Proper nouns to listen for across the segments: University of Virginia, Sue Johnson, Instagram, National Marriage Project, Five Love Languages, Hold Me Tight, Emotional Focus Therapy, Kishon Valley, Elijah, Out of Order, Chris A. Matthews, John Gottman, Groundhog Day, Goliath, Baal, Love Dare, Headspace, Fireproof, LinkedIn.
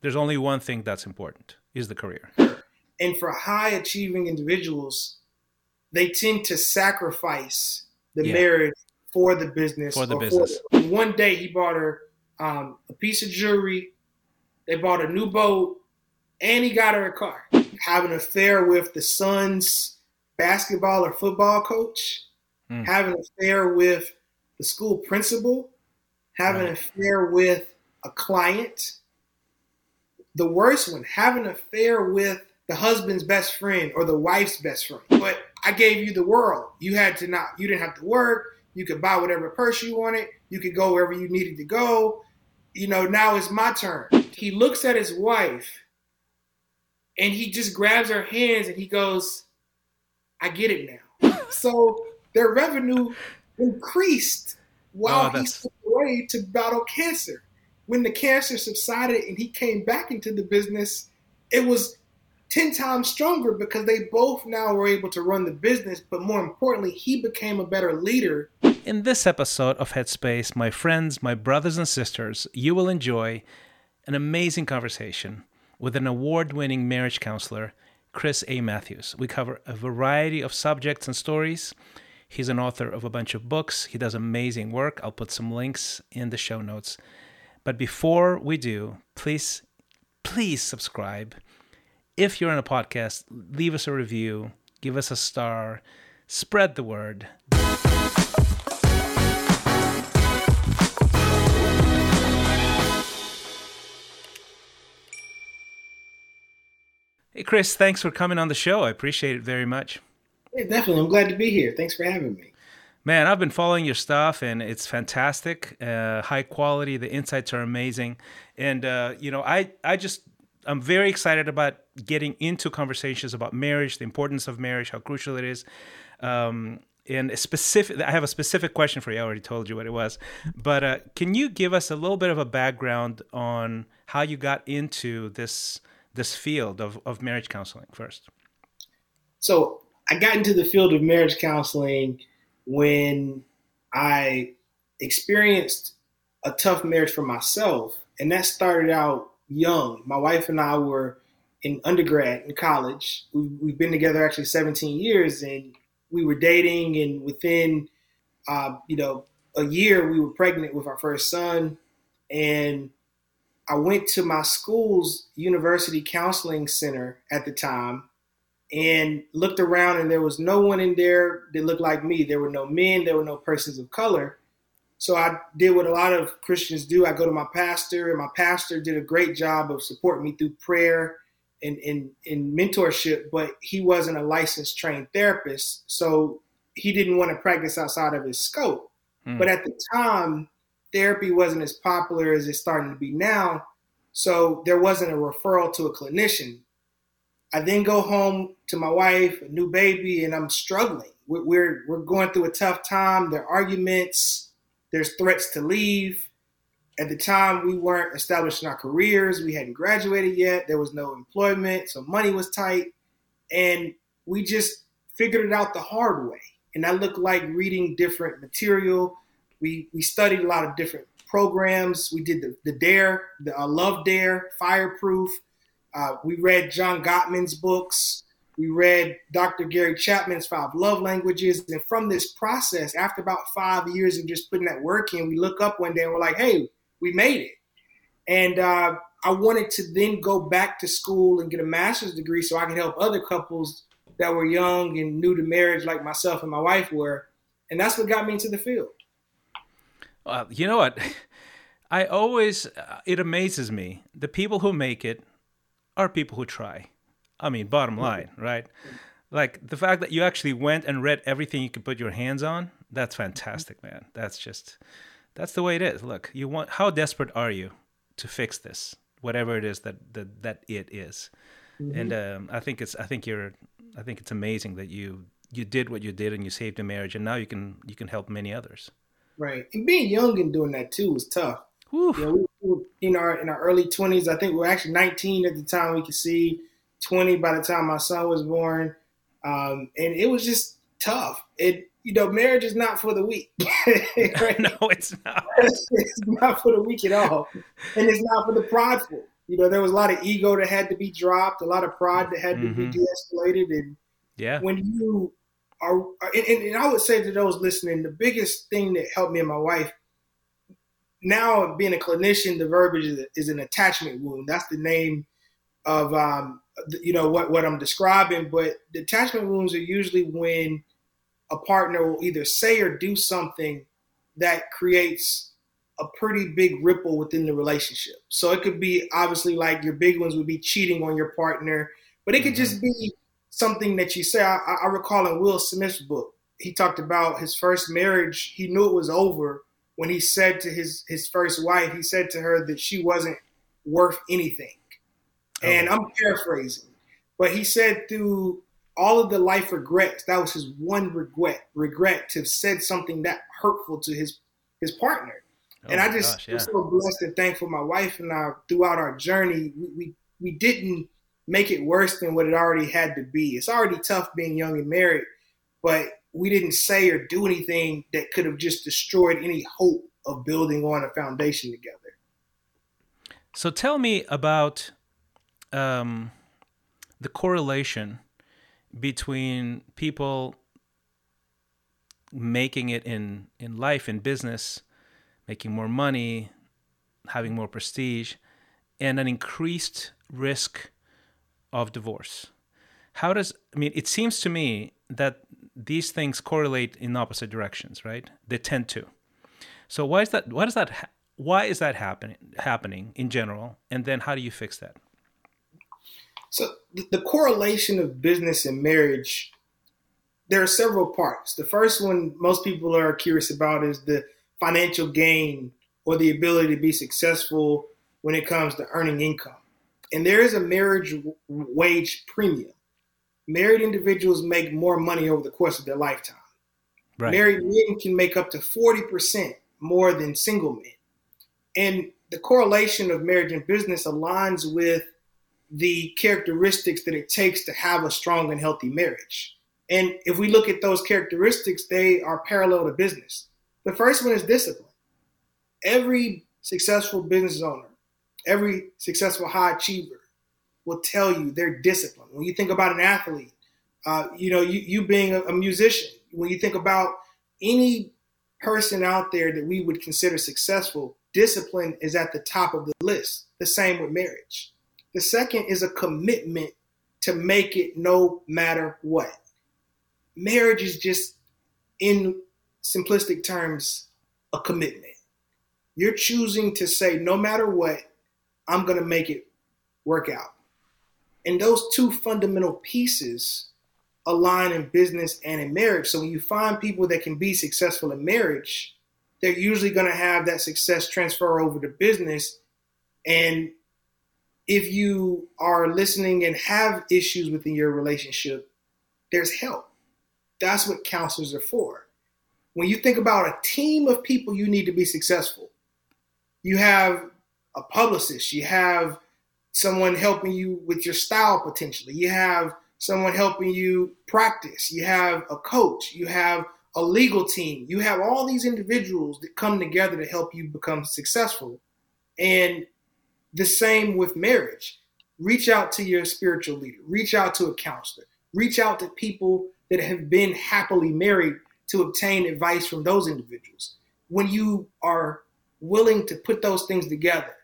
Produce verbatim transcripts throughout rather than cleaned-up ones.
there's only one thing that's important, is the career. And for high achieving individuals, they tend to sacrifice the yeah. marriage for the business. For the business. For, one day he bought her um, a piece of jewelry, they bought a new boat, and he got her a car. Having an affair with the son's basketball or football coach, mm. having an affair with the school principal, having right. an affair with a client. The worst one, having an affair with the husband's best friend or the wife's best friend. But I gave you the world. You had to not, you didn't have to work. You could buy whatever purse you wanted. You could go wherever you needed to go. You know, now it's my turn. He looks at his wife and he just grabs her hands and he goes, I get it now. So their revenue increased while oh, he's away to battle cancer. When the cancer subsided and he came back into the business, it was ten times stronger because they both now were able to run the business. But more importantly, he became a better leader. In this episode of Headspace, my friends, my brothers and sisters, you will enjoy an amazing conversation with an award-winning marriage counselor, Chris A. Matthews. We cover a variety of subjects and stories. He's an author of a bunch of books. He does amazing work. I'll put some links in the show notes. But before we do, please, please subscribe. If you're on a podcast, leave us a review, give us a star, spread the word. Hey, Chris, thanks for coming on the show. I appreciate it very much. Yeah, definitely. I'm glad to be here. Thanks for having me. Man, I've been following your stuff, and it's fantastic, uh, high quality. The insights are amazing. And, uh, you know, I, I just... I'm very excited about getting into conversations about marriage, the importance of marriage, how crucial it is. Um, and specific, I have a specific question for you. I already told you what it was. But uh, can you give us a little bit of a background on how you got into this this field of, of marriage counseling first? So I got into the field of marriage counseling when I experienced a tough marriage for myself. And that started out young. My wife and I were in undergrad, in college. We've, we've been together actually seventeen years, and we were dating, and within, uh, you know, a year we were pregnant with our first son. And I went to my school's university counseling center at the time and looked around, and there was no one in there that looked like me. There were no men, there were no persons of color. So I did what a lot of Christians do. I go to my pastor, and my pastor did a great job of supporting me through prayer and, and, and mentorship, but he wasn't a licensed trained therapist, so he didn't want to practice outside of his scope. Mm. But at the time, therapy wasn't as popular as it's starting to be now, so there wasn't a referral to a clinician. I then go home to my wife, a new baby, and I'm struggling. We're, we're, we're going through a tough time. There are arguments. There's threats to leave. At the time, we weren't established in our careers. We hadn't graduated yet. There was no employment, so money was tight. And we just figured it out the hard way. And that looked like reading different material. We we studied a lot of different programs. We did the, the Dare, the uh, Love Dare, Fireproof. Uh, we read John Gottman's books. We read Doctor Gary Chapman's Five Love Languages. And from this process, after about five years of just putting that work in, we look up one day and we're like, hey, we made it. And uh, I wanted to then go back to school and get a master's degree so I could help other couples that were young and new to marriage like myself and my wife were. And that's what got me into the field. Uh, you know what? I always, uh, it amazes me. The people who make it are people who try. I mean, bottom line, right? Like the fact that you actually went and read everything you could put your hands on, that's fantastic, man. That's just, that's the way it is. Look, you want, how desperate are you to fix this, whatever it is that that, that it is? Mm-hmm. And um, I think it's, I think you're, I think it's amazing that you, you did what you did and you saved a marriage, and now you can, you can help many others. Right. And being young and doing that too was tough. You know, we were in our, in our early twenties, I think we were actually nineteen at the time, we could see twenty by the time my son was born. Um, and it was just tough. It, you know, marriage is not for the weak. Right? No, it's not. It's not for the weak at all. And it's not for the prideful. you know, there was a lot of ego that had to be dropped, a lot of pride that had mm-hmm. to be de-escalated. And yeah. when you are, and, and I would say to those listening, the biggest thing that helped me and my wife, now being a clinician, the verbiage is, is an attachment wound. That's the name of, um, you know, what, what I'm describing. But detachment wounds are usually when a partner will either say or do something that creates a pretty big ripple within the relationship. So it could be obviously like your big ones would be cheating on your partner, but it could mm-hmm. just be something that you say. I, I recall in Will Smith's book, he talked about his first marriage. He knew it was over when he said to his, his first wife, he said to her that she wasn't worth anything. Oh. And I'm paraphrasing, but he said through all of the life regrets, that was his one regret, regret to have said something that hurtful to his, his partner. Oh and I just gosh, yeah. I'm so blessed and thankful. My wife and I, throughout our journey, we, we we didn't make it worse than what it already had to be. It's already tough being young and married, but we didn't say or do anything that could have just destroyed any hope of building on a foundation together. So tell me about um, the correlation between people making it in, in life, in business, making more money, having more prestige, and an increased risk of divorce. How does, I mean, it seems to me that these things correlate in opposite directions, right? They tend to. So why is that, why does that, why is that happening, happening in general? And then how do you fix that? So the correlation of business and marriage, there are several parts. The first one most people are curious about is the financial gain or the ability to be successful when it comes to earning income. And there is a marriage w- wage premium. Married individuals make more money over the course of their lifetime. Right. Married men can make up to forty percent more than single men. And the correlation of marriage and business aligns with the characteristics that it takes to have a strong and healthy marriage. And if we look at those characteristics, they are parallel to business. The first one is discipline. Every successful business owner, every successful high achiever will tell you they're disciplined. When you think about an athlete, uh, you know, you, you being a, a musician, when you think about any person out there that we would consider successful, discipline is at the top of the list. The same with marriage. The second is a commitment to make it no matter what. Marriage is just in simplistic terms, a commitment. You're choosing to say, no matter what, I'm going to make it work out. And those two fundamental pieces align in business and in marriage. So when you find people that can be successful in marriage, they're usually going to have that success transfer over to business. And if you are listening and have issues within your relationship, there's help. That's what counselors are for. When you think about a team of people you need to be successful, you have a publicist, you have someone helping you with your style potentially, you have someone helping you practice, you have a coach, you have a legal team, you have all these individuals that come together to help you become successful. And the same with marriage. Reach out to your spiritual leader, reach out to a counselor, reach out to people that have been happily married to obtain advice from those individuals. When you are willing to put those things together,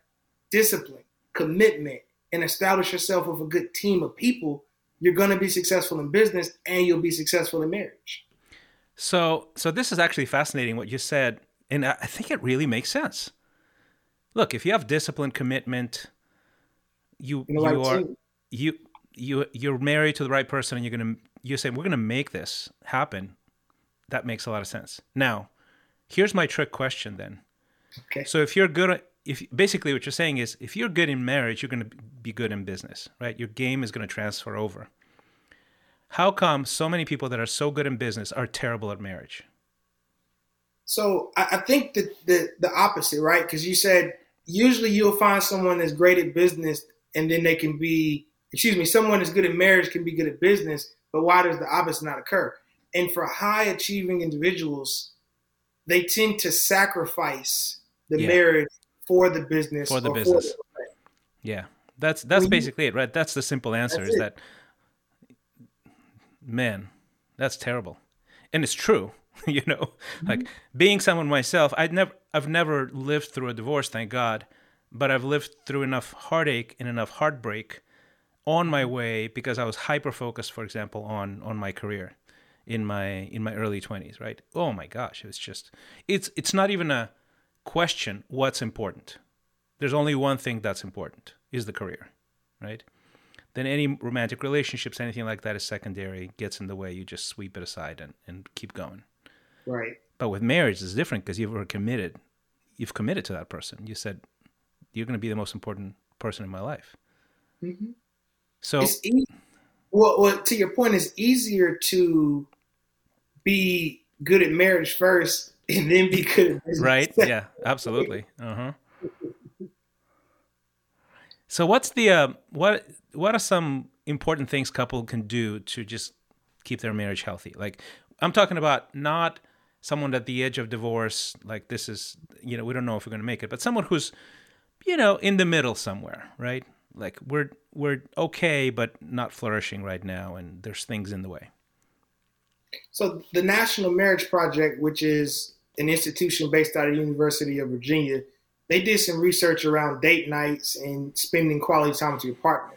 discipline, commitment, and establish yourself with a good team of people, you're going to be successful in business and you'll be successful in marriage. So, so this is actually fascinating what you said, and I think it really makes sense. Look, if you have discipline, commitment, you you are you you you're married to the right person, and you're gonna you say we're gonna make this happen. That makes a lot of sense. Now, here's my trick question then. Okay. So if you're good, if basically what you're saying is, if you're good in marriage, you're going to be good in business, right? Your game is going to transfer over. How come so many people that are so good in business are terrible at marriage? So I think that the, the opposite, right? Because you said, usually you'll find someone that's great at business and then they can be, excuse me, someone that's good at marriage can be good at business, but why does the opposite not occur? And for high achieving individuals, they tend to sacrifice the yeah. marriage for the business. For the business. For the yeah. That's that's we, basically it, right? That's the simple answer is it. that, man, that's terrible. And it's true, you know, mm-hmm. like being someone myself, I'd never, I've never lived through a divorce, thank God, but I've lived through enough heartache and enough heartbreak on my way because I was hyper-focused, for example, on, on my career in my, in my early twenties, right? Oh my gosh, it was just, it's, it's not even a question what's important. There's only one thing that's important is the career, right? Then any romantic relationships, anything like that is secondary, gets in the way. You just sweep it aside and, and keep going. Right. But with marriage, it's different because you've already committed. You've committed to that person. You said, you're going to be the most important person in my life. Mm-hmm. So, it's e- well, well, to your point, it's easier to be good at marriage first and then be good at business. Right. Yeah, absolutely. Uh-huh. So what's the uh, what what are some important things couple can do to just keep their marriage healthy? Like I'm talking about not someone at the edge of divorce, like this is, you know, we don't know if we're going to make it, but someone who's, you know, in the middle somewhere, right? Like we're we're okay, but not flourishing right now, and there's things in the way. So the National Marriage Project, which is an institution based out of the University of Virginia, they did some research around date nights and spending quality time with your partner.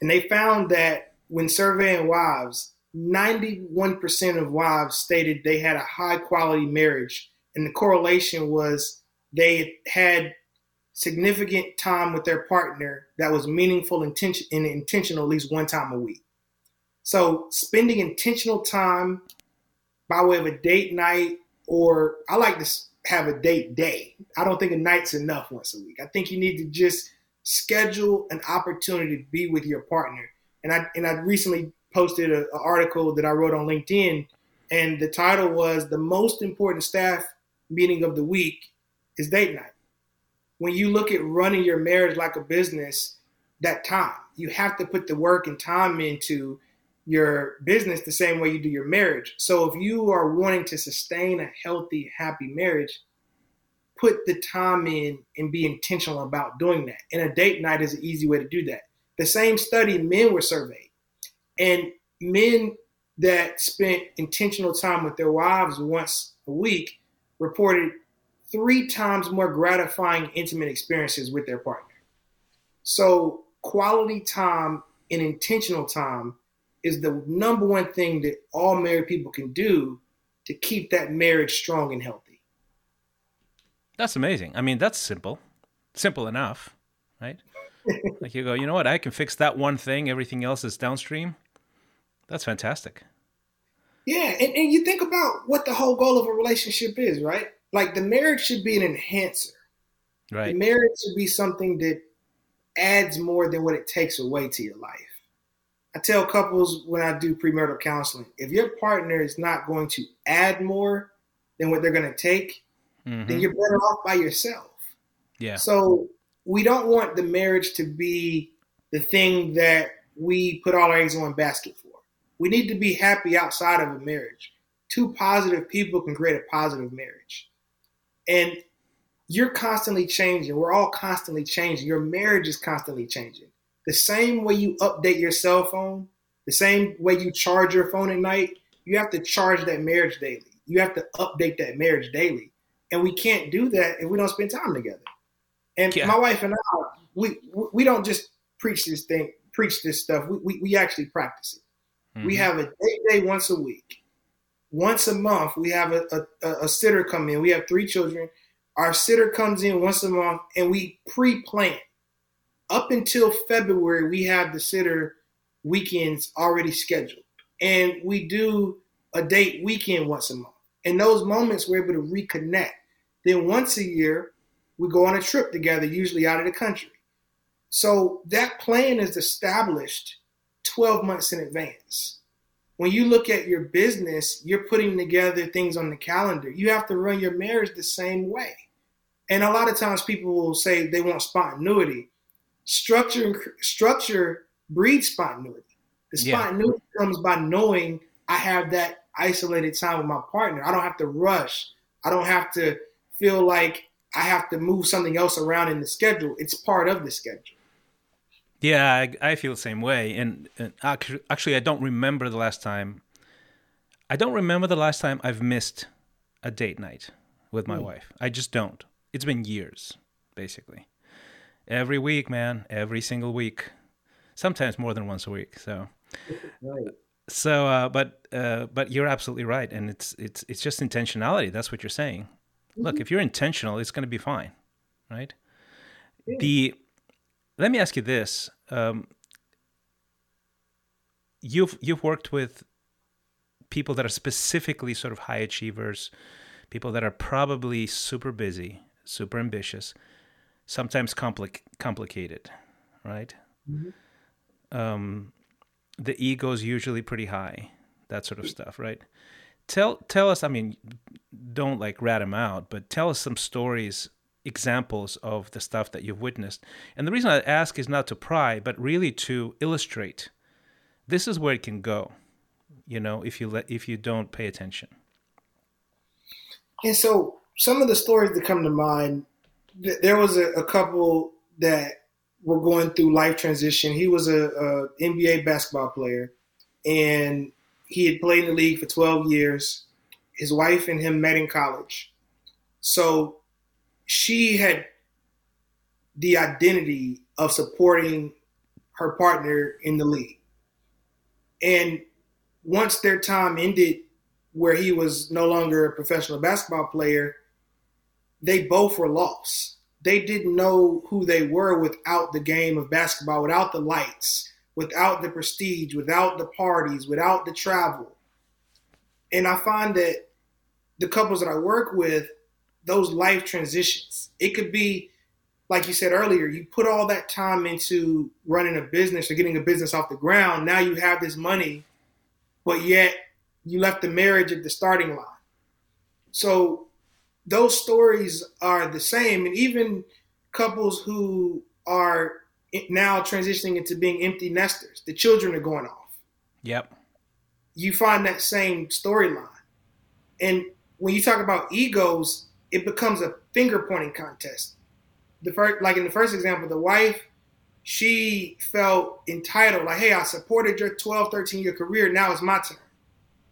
And they found that when surveying wives, ninety-one percent of wives stated they had a high quality marriage. And the correlation was they had significant time with their partner that was meaningful and intentional at least one time a week. So spending intentional time by way of a date night, or I like to have a date day. I don't think a night's enough once a week. I think you need to just schedule an opportunity to be with your partner. And I and I recently posted an article that I wrote on LinkedIn, and the title was "The Most Important Staff Meeting of the Week is Date Night." When you look at running your marriage like a business, that time, you have to put the work and time into your business the same way you do your marriage. So if you are wanting to sustain a healthy, happy marriage, put the time in and be intentional about doing that. And a date night is an easy way to do that. The same study, men were surveyed, and men that spent intentional time with their wives once a week reported three times more gratifying intimate experiences with their partner. So quality time and intentional time is the number one thing that all married people can do to keep that marriage strong and healthy. That's amazing. I mean, that's simple, simple enough, right? Like you go, you know what? I can fix that one thing. Everything else is downstream. That's fantastic. Yeah. And, and you think about what the whole goal of a relationship is, right? Like the marriage should be an enhancer, right? The marriage should be something that adds more than what it takes away to your life. I tell couples when I do premarital counseling, if your partner is not going to add more than what they're going to take, mm-hmm. then you're better off by yourself. Yeah. So we don't want the marriage to be the thing that we put all our eggs in one basket for. We need to be happy outside of a marriage. Two positive people can create a positive marriage. And you're constantly changing. We're all constantly changing. Your marriage is constantly changing. The same way you update your cell phone, the same way you charge your phone at night, you have to charge that marriage daily. You have to update that marriage daily. And we can't do that if we don't spend time together. And yeah. my wife and I, we we don't just preach this thing, preach this stuff. We we, we actually practice it. Mm-hmm. We have a date day once a week. Once a month, we have a, a, a sitter come in. We have three children. Our sitter comes in once a month, and we pre-plan. Up until February, we have the sitter weekends already scheduled. And we do a date weekend once a month. In those moments, we're able to reconnect. Then once a year, we go on a trip together, usually out of the country. So that plan is established twelve months in advance. When you look at your business, you're putting together things on the calendar. You have to run your marriage the same way. And a lot of times people will say they want spontaneity. Structure structure breeds spontaneity. The spontaneity yeah. comes by knowing I have that isolated time with my partner. I don't have to rush. I don't have to feel like I have to move something else around in the schedule. It's part of the schedule. Yeah, I, I feel the same way. And, and actually, I don't remember the last time. I don't remember the last time I've missed a date night with my mm. wife. I just don't. It's been years, basically. Every week, man. Every single week. Sometimes more than once a week. So, right. so, uh, but, uh, but you're absolutely right, and it's it's it's just intentionality. That's what you're saying. Mm-hmm. Look, if you're intentional, it's going to be fine, right? Yeah. The Let me ask you this: um, you've you've worked with people that are specifically sort of high achievers, people that are probably super busy, super ambitious, sometimes compli- complicated, right? Mm-hmm. Um, the ego is usually pretty high, that sort of stuff, right? Tell tell us. I mean, don't like rat them out, but tell us some stories. Examples of the stuff that you've witnessed. And the reason I ask is not to pry, but really to illustrate. This is where it can go, you know, if you let, if you don't pay attention. And so some of the stories that come to mind, th- there was a, a couple that were going through life transition. He was a, a N B A basketball player, and he had played in the league for twelve years. His wife and him met in college. So she had the identity of supporting her partner in the league. And once their time ended where he was no longer a professional basketball player, they both were lost. They didn't know who they were without the game of basketball, without the lights, without the prestige, without the parties, without the travel. And I find that the couples that I work with, those life transitions. It could be, like you said earlier, you put all that time into running a business or getting a business off the ground. Now you have this money, but yet you left the marriage at the starting line. So those stories are the same. And even couples who are now transitioning into being empty nesters, the children are going off. Yep. You find that same storyline. And when you talk about egos, it becomes a finger-pointing contest. The first, like in the first example, the wife, she felt entitled. Like, hey, I supported your twelve, thirteen-year career. Now it's my turn.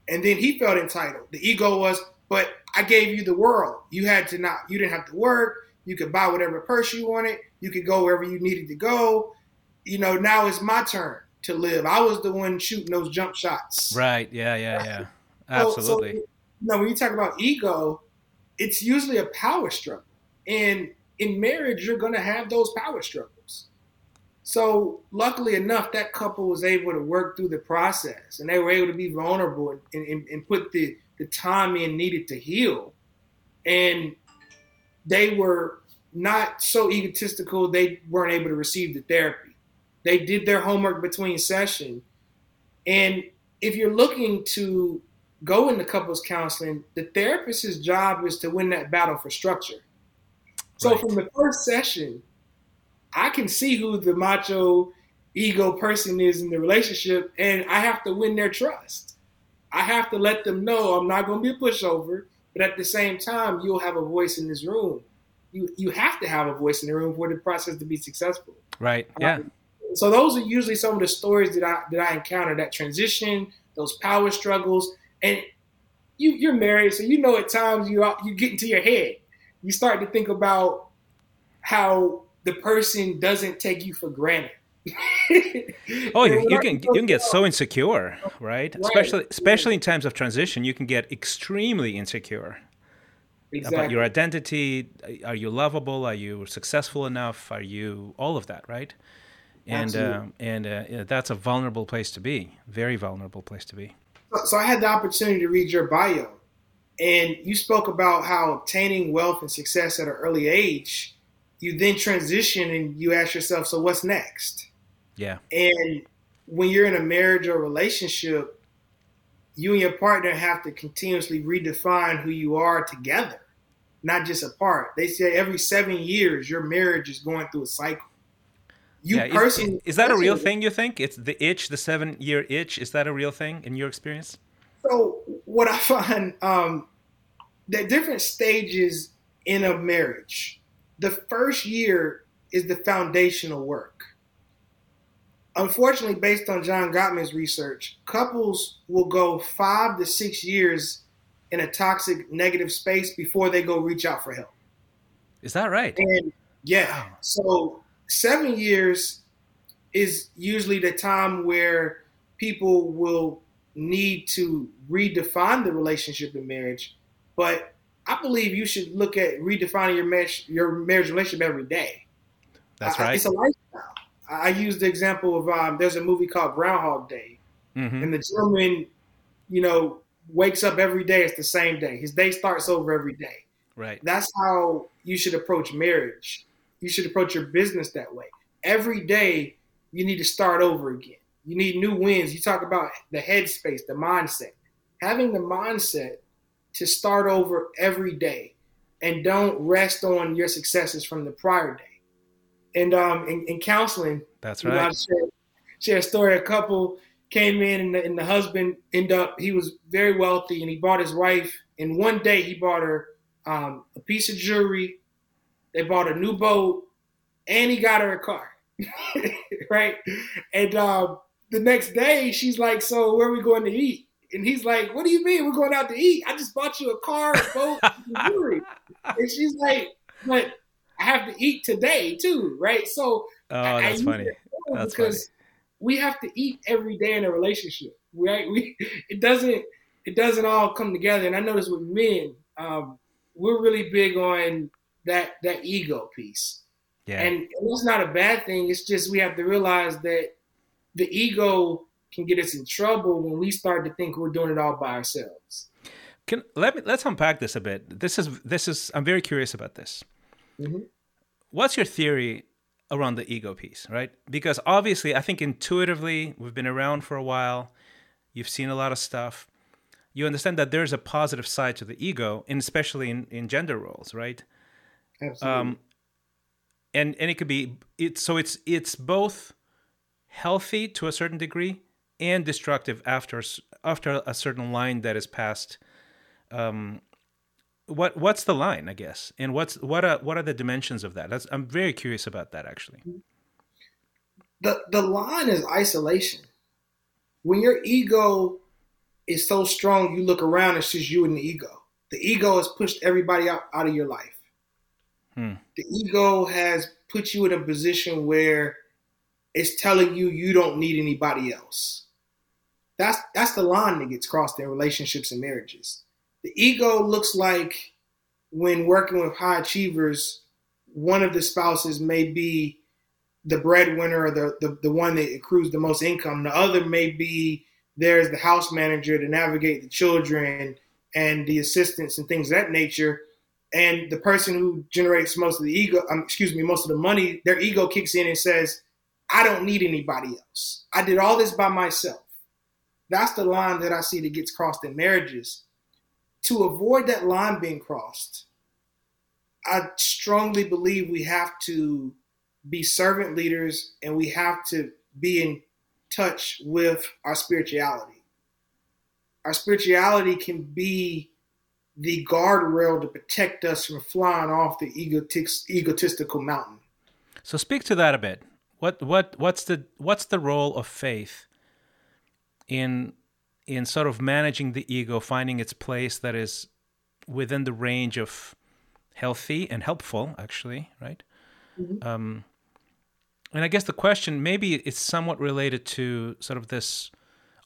And then he felt entitled. The ego was, but I gave you the world. You had to not. You didn't have to work. You could buy whatever purse you wanted. You could go wherever you needed to go. You know, now it's my turn to live. I was the one shooting those jump shots. Right. Yeah, yeah, yeah. Absolutely. So, so, you know, when you talk about ego, it's usually a power struggle. And in marriage, you're going to have those power struggles. So luckily enough, that couple was able to work through the process, and they were able to be vulnerable and, and, and put the, the time in needed to heal. And they were not so egotistical they weren't able to receive the therapy. They did their homework between session. And if you're looking to go into couples counseling, the therapist's job is to win that battle for structure. So right. From the first session, I can see who the macho ego person is in the relationship, and I have to win their trust. I have to let them know I'm not going to be a pushover, but at the same time, you'll have a voice in this room. You you have to have a voice in the room for the process to be successful. Right, yeah. Um, so those are usually some of the stories that I, that I encounter, that transition, those power struggles. And you, you're married, so you know at times you you get into your head. You start to think about how the person doesn't take you for granted. oh, you, you can you can get so insecure, right? right? Especially especially in times of transition, you can get extremely insecure exactly. about your identity. Are you lovable? Are you successful enough? Are you all of that, right? And uh, and uh, that's a vulnerable place to be. Very vulnerable place to be. So I had the opportunity to read your bio, and you spoke about how obtaining wealth and success at an early age, you then transition and you ask yourself, so what's next? Yeah. And when you're in a marriage or relationship, you and your partner have to continuously redefine who you are together, not just apart. They say every seven years, your marriage is going through a cycle. You yeah, personally, is, is that a real thing, you think? It's the itch, the seven-year itch. Is that a real thing in your experience? So what I find, um, the different stages in a marriage, the first year is the foundational work. Unfortunately, based on John Gottman's research, couples will go five to six years in a toxic negative space before they go reach out for help. Is that right? And yeah. Wow. So seven years is usually the time where people will need to redefine the relationship in marriage. But I believe you should look at redefining your marriage, your marriage relationship every day. That's right. I, it's a lifestyle. I use the example of um, there's a movie called Groundhog Day. Mm-hmm. And the gentleman, you know, wakes up every day. It's the same day. His day starts over every day. Right. That's how you should approach marriage. You should approach your business that way. Every day you need to start over again. You need new wins. You talk about the headspace, the mindset. Having the mindset to start over every day and don't rest on your successes from the prior day. And um, in, in counseling, that's right. You know, I shared, shared a story. A couple came in and the, and the husband ended up, he was very wealthy and he bought his wife. And one day he bought her Um, a piece of jewelry, they bought a new boat, and he got her a car, right? And um, the next day, she's like, so where are we going to eat? And he's like, what do you mean we're going out to eat? I just bought you a car, a boat, and jewelry. And she's like, but I have to eat today, too, right? So oh, I, that's I funny. That's because funny. We have to eat every day in a relationship, right? We It doesn't, it doesn't all come together. And I notice with men, um, we're really big on that that ego piece. Yeah. And it's not a bad thing. It's just we have to realize that the ego can get us in trouble when we start to think we're doing it all by ourselves. Can let me let's unpack this a bit. This is this is I'm very curious about this. Mm-hmm. What's your theory around the ego piece, right? Because obviously I think intuitively we've been around for a while. You've seen a lot of stuff. You understand that there's a positive side to the ego, and especially in, in gender roles, right? Absolutely. Um, and and it could be it. So it's it's both healthy to a certain degree and destructive after after a certain line that is passed. Um, what what's the line, I guess, and what's what are what are the dimensions of that? That's, I'm very curious about that actually. The the line is isolation. When your ego is so strong, you look around, it's just you and the ego. The ego has pushed everybody out, out of your life. Hmm. The ego has put you in a position where it's telling you you don't need anybody else. That's that's the line that gets crossed in relationships and marriages. The ego looks like when working with high achievers, one of the spouses may be the breadwinner or the, the, the one that accrues the most income. The other may be there's the house manager to navigate the children and the assistants and things of that nature. And the person who generates most of the ego, um, excuse me, most of the money, their ego kicks in and says, I don't need anybody else. I did all this by myself. That's the line that I see that gets crossed in marriages. To avoid that line being crossed, I strongly believe we have to be servant leaders and we have to be in touch with our spirituality. Our spirituality can be the guardrail to protect us from flying off the egotis- egotistical mountain. So speak to that a bit. What what what's the what's the role of faith in in sort of managing the ego, finding its place that is within the range of healthy and helpful, actually, right? Mm-hmm. Um, And I guess the question, maybe it's somewhat related to sort of this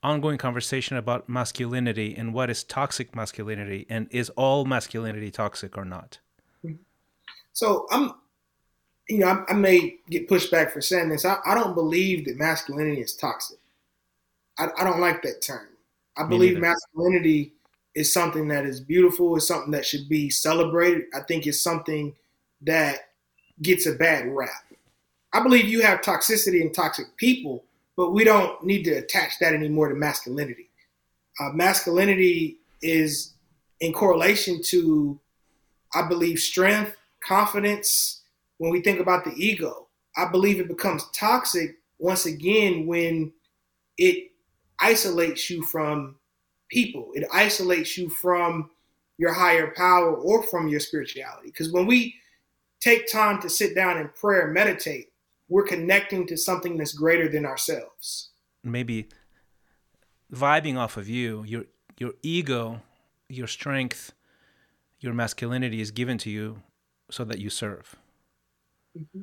ongoing conversation about masculinity and what is toxic masculinity and is all masculinity toxic or not? So I'm, you know, I, I may get pushed back for saying this. I, I don't believe that masculinity is toxic. I, I don't like that term. I believe masculinity is something that is beautiful. It's something that should be celebrated. I think it's something that gets a bad rap. I believe you have toxicity and toxic people, but we don't need to attach that anymore to masculinity. Uh, masculinity is in correlation to, I believe, strength, confidence. When we think about the ego, I believe it becomes toxic once again when it isolates you from people. It isolates you from your higher power or from your spirituality. Because when we take time to sit down in prayer and meditate, we're connecting to something that's greater than ourselves. Maybe vibing off of you, your your ego, your strength, your masculinity is given to you so that you serve. Mm-hmm.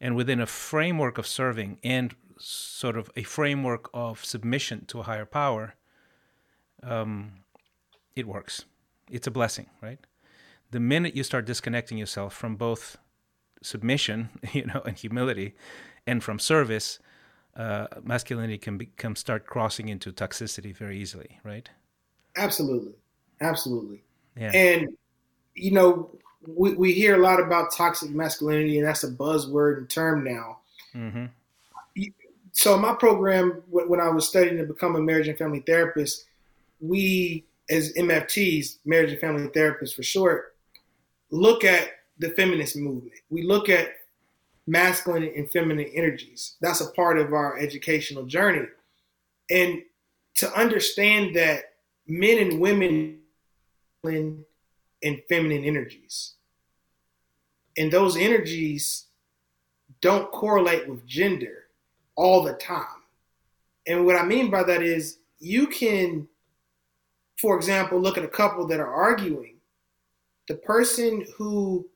And within a framework of serving and sort of a framework of submission to a higher power, um, it works. It's a blessing, right? The minute you start disconnecting yourself from both submission, you know, and humility, and from service, uh, masculinity can become start crossing into toxicity very easily, right? Absolutely, absolutely. Yeah. And you know, we we hear a lot about toxic masculinity, and that's a buzzword and term now. Mm-hmm. So, in my program, when I was studying to become a marriage and family therapist, we as M F Ts, marriage and family therapists for short, look at the feminist movement. We look at masculine and feminine energies. That's a part of our educational journey. And to understand that men and women and feminine energies, and those energies don't correlate with gender all the time. And what I mean by that is you can, for example, look at a couple that are arguing. The person who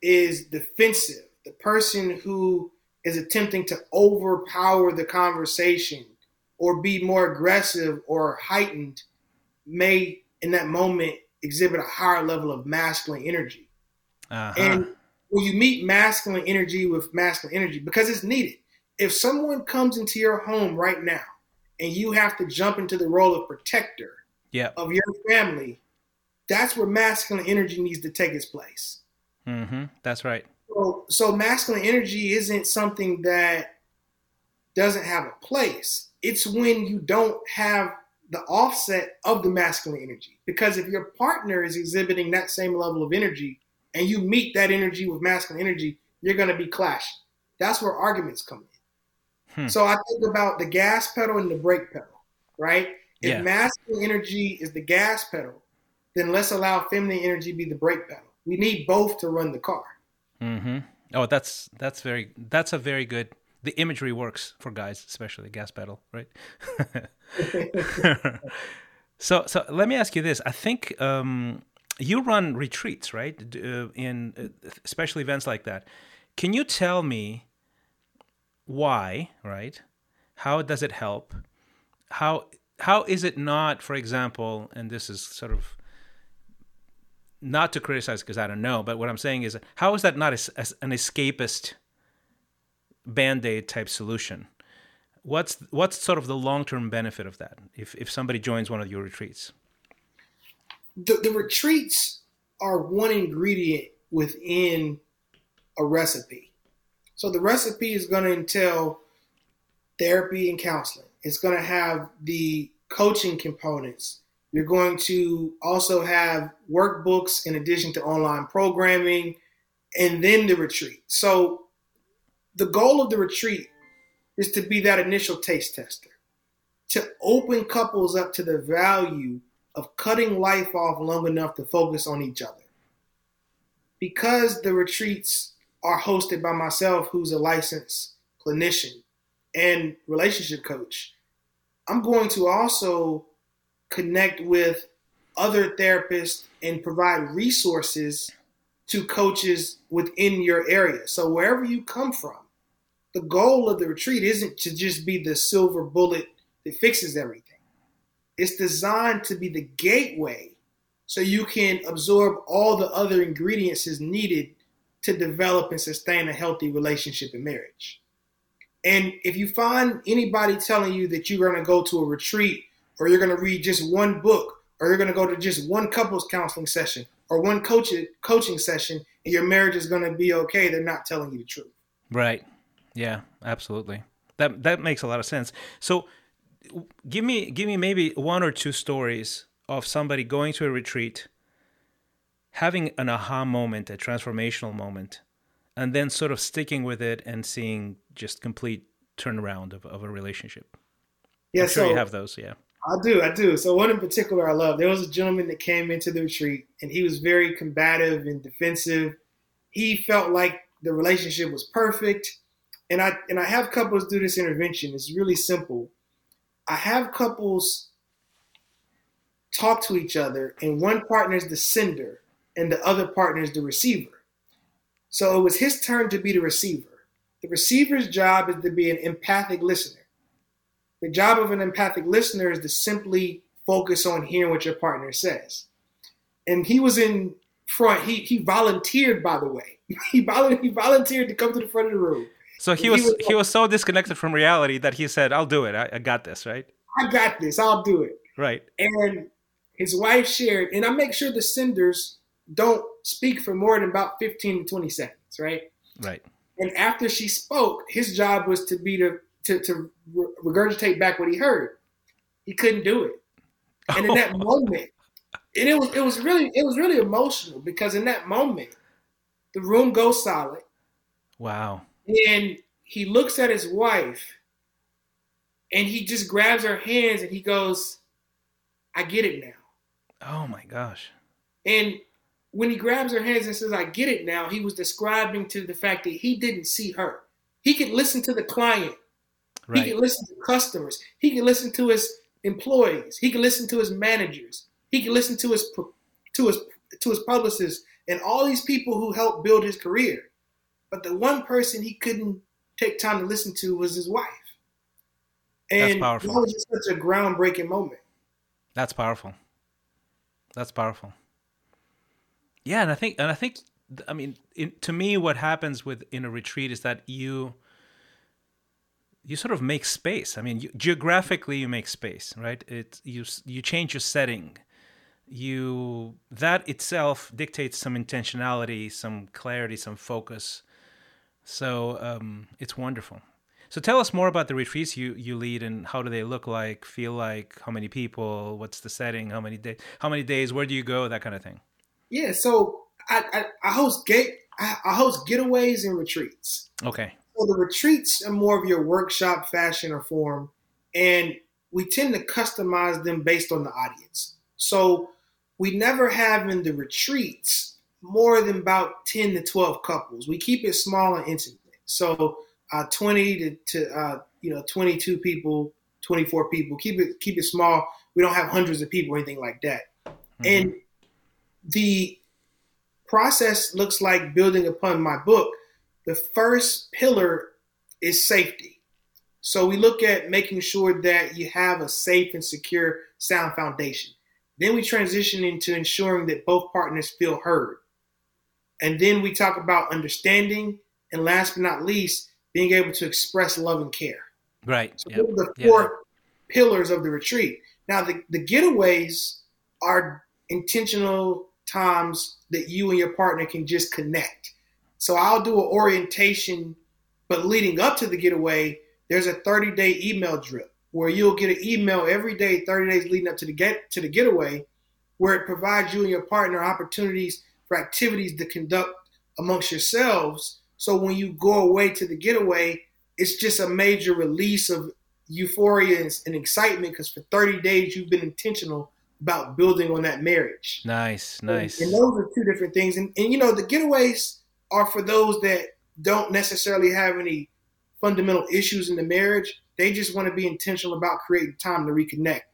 is defensive, the person who is attempting to overpower the conversation or be more aggressive or heightened may, in that moment, exhibit a higher level of masculine energy. Uh-huh. And when you meet masculine energy with masculine energy, because it's needed, if someone comes into your home right now and you have to jump into the role of protector, yeah, of your family, that's where masculine energy needs to take its place. Mm-hmm. That's right. So, so masculine energy isn't something that doesn't have a place. It's when you don't have the offset of the masculine energy. Because if your partner is exhibiting that same level of energy and you meet that energy with masculine energy, you're going to be clashing. That's where arguments come in. Hmm. So I think about the gas pedal and the brake pedal, right? If yeah. masculine energy is the gas pedal, then let's allow feminine energy be the brake pedal. We need both to run the car. Mm-hmm. Oh, that's that's very that's a very good. The imagery works for guys, especially gas pedal, right? so, so let me ask you this. I think um, you run retreats, right? Uh, in uh, special events like that. Can you tell me why? Right? How does it help? How how is it not, for example? And this is sort of, not to criticize because I don't know, but what I'm saying is, how is that not a, a, an escapist Band-Aid type solution? What's what's sort of the long-term benefit of that if, if somebody joins one of your retreats? The, the retreats are one ingredient within a recipe. So the recipe is going to entail therapy and counseling. It's going to have the coaching components. You're going to also have workbooks in addition to online programming, and then the retreat. So the goal of the retreat is to be that initial taste tester, to open couples up to the value of cutting life off long enough to focus on each other. Because the retreats are hosted by myself, who's a licensed clinician and relationship coach, I'm going to also connect with other therapists and provide resources to coaches within your area. So wherever you come from, the goal of the retreat isn't to just be the silver bullet that fixes everything. It's designed to be the gateway so you can absorb all the other ingredients is needed to develop and sustain a healthy relationship and marriage. And if you find anybody telling you that you're going to go to a retreat, or you're going to read just one book, or you're going to go to just one couples counseling session, or one coach, coaching session, and your marriage is going to be okay, they're not telling you the truth. Right. Yeah, absolutely. That that makes a lot of sense. So give me give me maybe one or two stories of somebody going to a retreat, having an aha moment, a transformational moment, and then sort of sticking with it and seeing just complete turnaround of, of a relationship. Yeah, I'm sure so- you have those, yeah. I do, I do. So one in particular I love. There was a gentleman that came into the retreat, and he was very combative and defensive. He felt like the relationship was perfect. and I and I have couples do this intervention. It's really simple. I have couples talk to each other, and one partner is the sender and the other partner is the receiver. So it was his turn to be the receiver. The receiver's job is to be an empathic listener. The job of an empathic listener is to simply focus on hearing what your partner says. And he was in front. He he volunteered, by the way. He volunteered, he volunteered to come to the front of the room. So he was, he was he was so disconnected from reality that he said, I'll do it. I, I got this, right? I got this. I'll do it. Right. And his wife shared, and I make sure the senders don't speak for more than about fifteen to twenty seconds, right? Right. And after she spoke, his job was to be to to, to regurgitate back what he heard. He couldn't do it. And in that moment, and it was it was really it was really emotional, because in that moment, the room goes silent. Wow. And he looks at his wife and he just grabs her hands and he goes, I get it now. Oh my gosh. And when he grabs her hands and says, I get it now, he was describing to the fact that he didn't see her. He could listen to the client. Right. He could listen to customers. He could listen to his employees. He could listen to his managers. He could listen to his to his to his publicists and all these people who helped build his career. But the one person he couldn't take time to listen to was his wife. And that was just such a groundbreaking moment. That's powerful. That's powerful. Yeah, and I think, and I think, I mean, in, to me, what happens with in a retreat is that you, you sort of make space. I mean, you, geographically, you make space, right? It you you change your setting. You that itself dictates some intentionality, some clarity, some focus. So um, it's wonderful. So tell us more about the retreats you, you lead, and how do they look like, feel like, how many people, what's the setting, how many days, how many days, where do you go, that kind of thing. Yeah, so I I, I host get I, I host getaways and retreats. Okay. So the retreats are more of your workshop fashion or form, and we tend to customize them based on the audience. So we never have in the retreats more than about ten to twelve couples. We keep it small and intimate. So Uh, twenty to, to uh, you know, twenty-two people, twenty-four people. Keep it, keep it small. We don't have hundreds of people or anything like that. Mm-hmm. And the process looks like building upon my book. The first pillar is safety. So we look at making sure that you have a safe and secure, sound foundation. Then we transition into ensuring that both partners feel heard. And then we talk about understanding. And last but not least, being able to express love and care. Right. So yep. Those are the four yep. pillars of the retreat. Now, the, the getaways are intentional times that you and your partner can just connect. So I'll do an orientation, but leading up to the getaway, there's a thirty-day email drip where you'll get an email every day, thirty days leading up to the get to the getaway, where it provides you and your partner opportunities for activities to conduct amongst yourselves. So when you go away to the getaway, it's just a major release of euphoria and excitement, because for thirty days you've been intentional about building on that marriage. Nice, nice. And, and those are two different things. And, and, you know, the getaways are for those that don't necessarily have any fundamental issues in the marriage. They just want to be intentional about creating time to reconnect.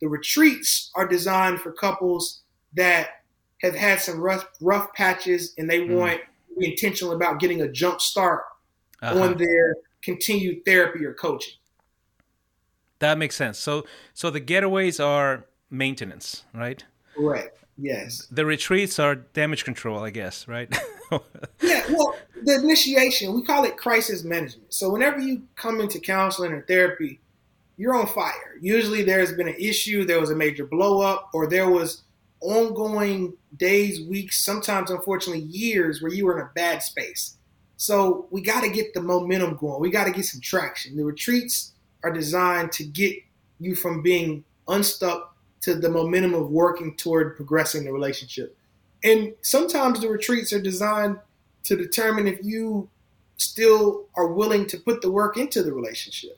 The retreats are designed for couples that have had some rough, rough patches and they mm. want – be intentional about getting a jump start uh-huh. on their continued therapy or coaching. That makes sense. So, so the getaways are maintenance, right? Right. Yes. The retreats are damage control, I guess, right? Yeah. Well, the initiation, we call it crisis management. So whenever you come into counseling or therapy, you're on fire. Usually there's been an issue. There was a major blow up, or there was ongoing days, weeks, sometimes, unfortunately, years where you were in a bad space. So we got to get the momentum going. We got to get some traction. The retreats are designed to get you from being unstuck to the momentum of working toward progressing the relationship. And sometimes the retreats are designed to determine if you still are willing to put the work into the relationship.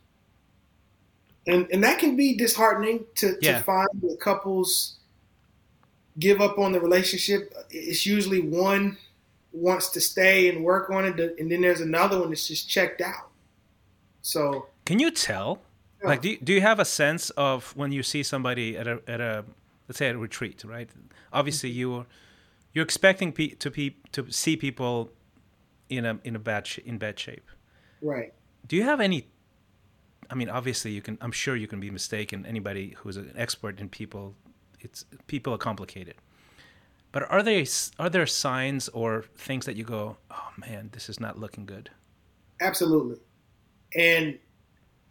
And and that can be disheartening to, yeah. to find the couples give up on the relationship. It's usually one wants to stay and work on it, and then there's another one that's just checked out. So can you tell? Yeah. Like, do you, do you have a sense of when you see somebody at a at a let's say at a retreat, right? Obviously, mm-hmm. you're you're expecting pe- to pe- to see people in a in a bad sh- in bad shape, right? Do you have any? I mean, obviously, you can. I'm sure you can be mistaken. Anybody who's an expert in people, it's people are complicated. But are there are there signs or things that you go, oh man, this is not looking good? Absolutely, and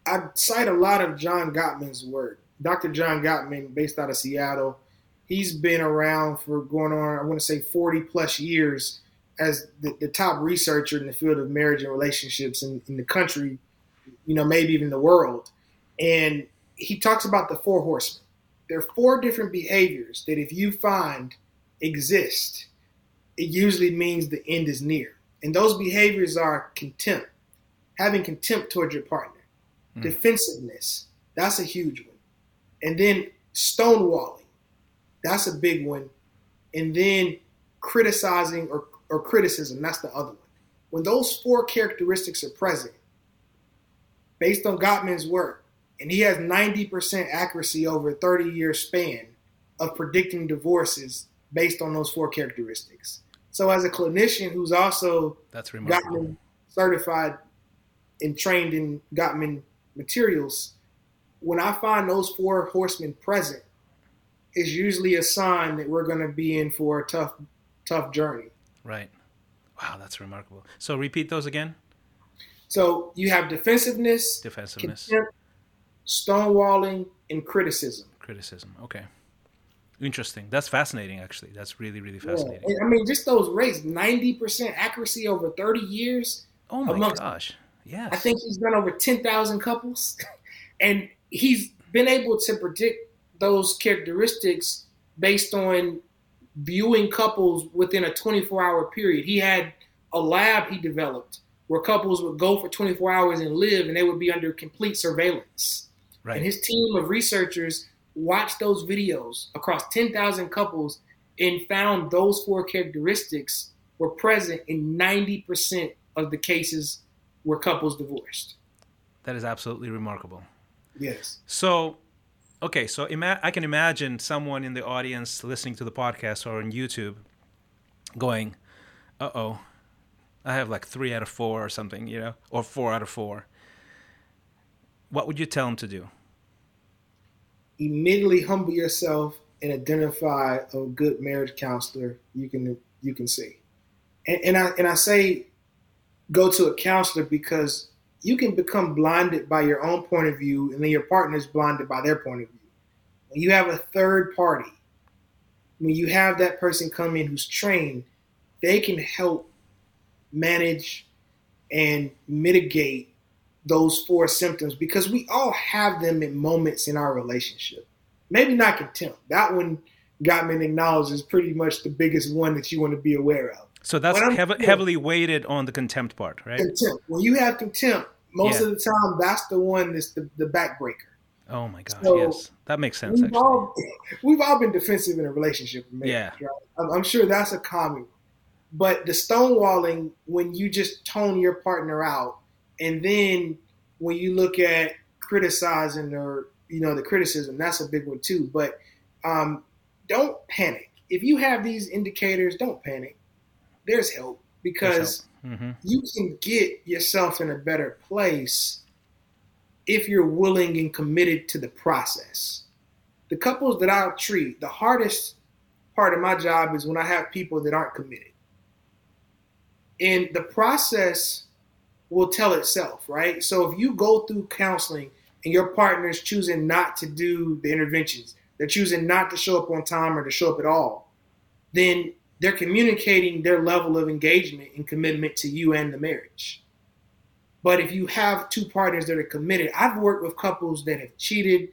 I cite a lot of John Gottman's work. Doctor John Gottman, based out of Seattle, he's been around for going on, I want to say forty plus years as the, the top researcher in the field of marriage and relationships in, in the country, you know, maybe even the world. And he talks about the four horsemen. There are four different behaviors that if you find exist, it usually means the end is near. And those behaviors are contempt, having contempt towards your partner, mm. defensiveness. That's a huge one. And then stonewalling, that's a big one. And then criticizing or, or criticism, that's the other one. When those four characteristics are present, based on Gottman's work, and he has ninety percent accuracy over a thirty-year span of predicting divorces based on those four characteristics. So as a clinician who's also that's Gottman certified and trained in Gottman materials, when I find those four horsemen present, it's usually a sign that we're going to be in for a tough, tough journey. Right. Wow, that's remarkable. So repeat those again. So you have defensiveness, defensiveness, contempt, stonewalling, and criticism. Criticism. Okay. Interesting. That's fascinating, actually. That's really, really fascinating. Yeah. I mean, just those rates, ninety percent accuracy over thirty years. Oh, my gosh. Yes. I think he's done over ten thousand couples. And he's been able to predict those characteristics based on viewing couples within a twenty-four hour period. He had a lab he developed where couples would go for twenty-four hours and live, and they would be under complete surveillance. Right. And his team of researchers watched those videos across ten thousand couples and found those four characteristics were present in ninety percent of the cases where couples divorced. That is absolutely remarkable. Yes. So, okay, so ima- I can imagine someone in the audience listening to the podcast or on YouTube going, uh-oh, I have like three out of four or something, you know, or four out of four. What would you tell them to do? Immediately humble yourself and identify a good marriage counselor you can you can see. And, and, I, and I say go to a counselor because you can become blinded by your own point of view, and then your partner is blinded by their point of view. When you have a third party, when you have that person come in who's trained, they can help manage and mitigate those four symptoms because we all have them in moments in our relationship. Maybe not contempt. That one Gottman acknowledges is pretty much the biggest one that you want to be aware of. So that's heav- heavily weighted on the contempt part, right? Contempt. When you have contempt, Most yeah. of the time, that's the one that's the, the backbreaker. Oh, my God, so yes. That makes sense, we've actually. All, we've all been defensive in a relationship. Maybe, yeah. Right? I'm sure that's a common one. But the stonewalling, when you just tone your partner out, and then when you look at criticizing or, you know, the criticism, that's a big one, too. But um, don't panic. If you have these indicators, don't panic. There's help because... There's help. Mm-hmm. You can get yourself in a better place if you're willing and committed to the process. The couples that I treat, the hardest part of my job is when I have people that aren't committed. And the process will tell itself, right? So if you go through counseling and your partner's choosing not to do the interventions, they're choosing not to show up on time or to show up at all, then they're communicating their level of engagement and commitment to you and the marriage. But if you have two partners that are committed, I've worked with couples that have cheated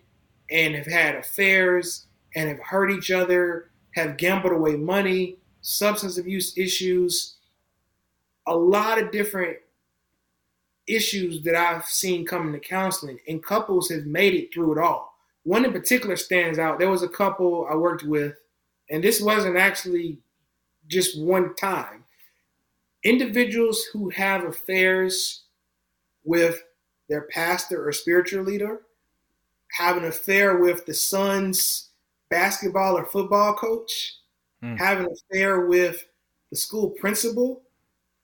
and have had affairs and have hurt each other, have gambled away money, substance abuse issues, a lot of different issues that I've seen come into counseling, and couples have made it through it all. One in particular stands out. There was a couple I worked with, and this wasn't actually just one time. Individuals who have affairs with their pastor or spiritual leader, have an affair with the son's basketball or football coach, mm. have an affair with the school principal,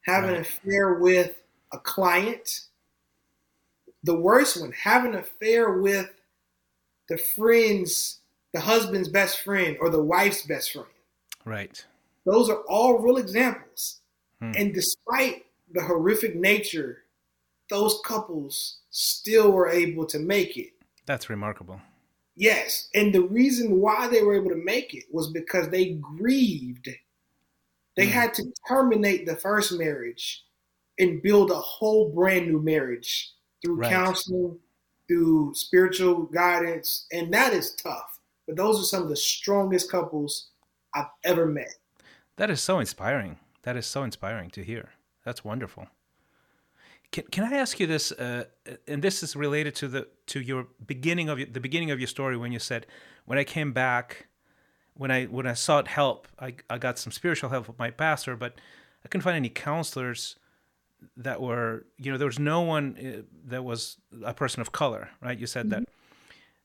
have right. an affair with a client. The worst one, have an affair with the friend's, the husband's best friend or the wife's best friend. Right. Those are all real examples. Hmm. And despite the horrific nature, those couples still were able to make it. That's remarkable. Yes. And the reason why they were able to make it was because they grieved. They hmm. had to terminate the first marriage and build a whole brand new marriage through right. counseling, through spiritual guidance. And that is tough. But those are some of the strongest couples I've ever met. That is so inspiring. That is so inspiring to hear. That's wonderful. Can can I ask you this? Uh, and this is related to the to your beginning of your, the beginning of your story when you said, when I came back, when I when I sought help, I, I got some spiritual help with my pastor, but I couldn't find any counselors that were, you know, there was no one that was a person of color, right? You said mm-hmm. that.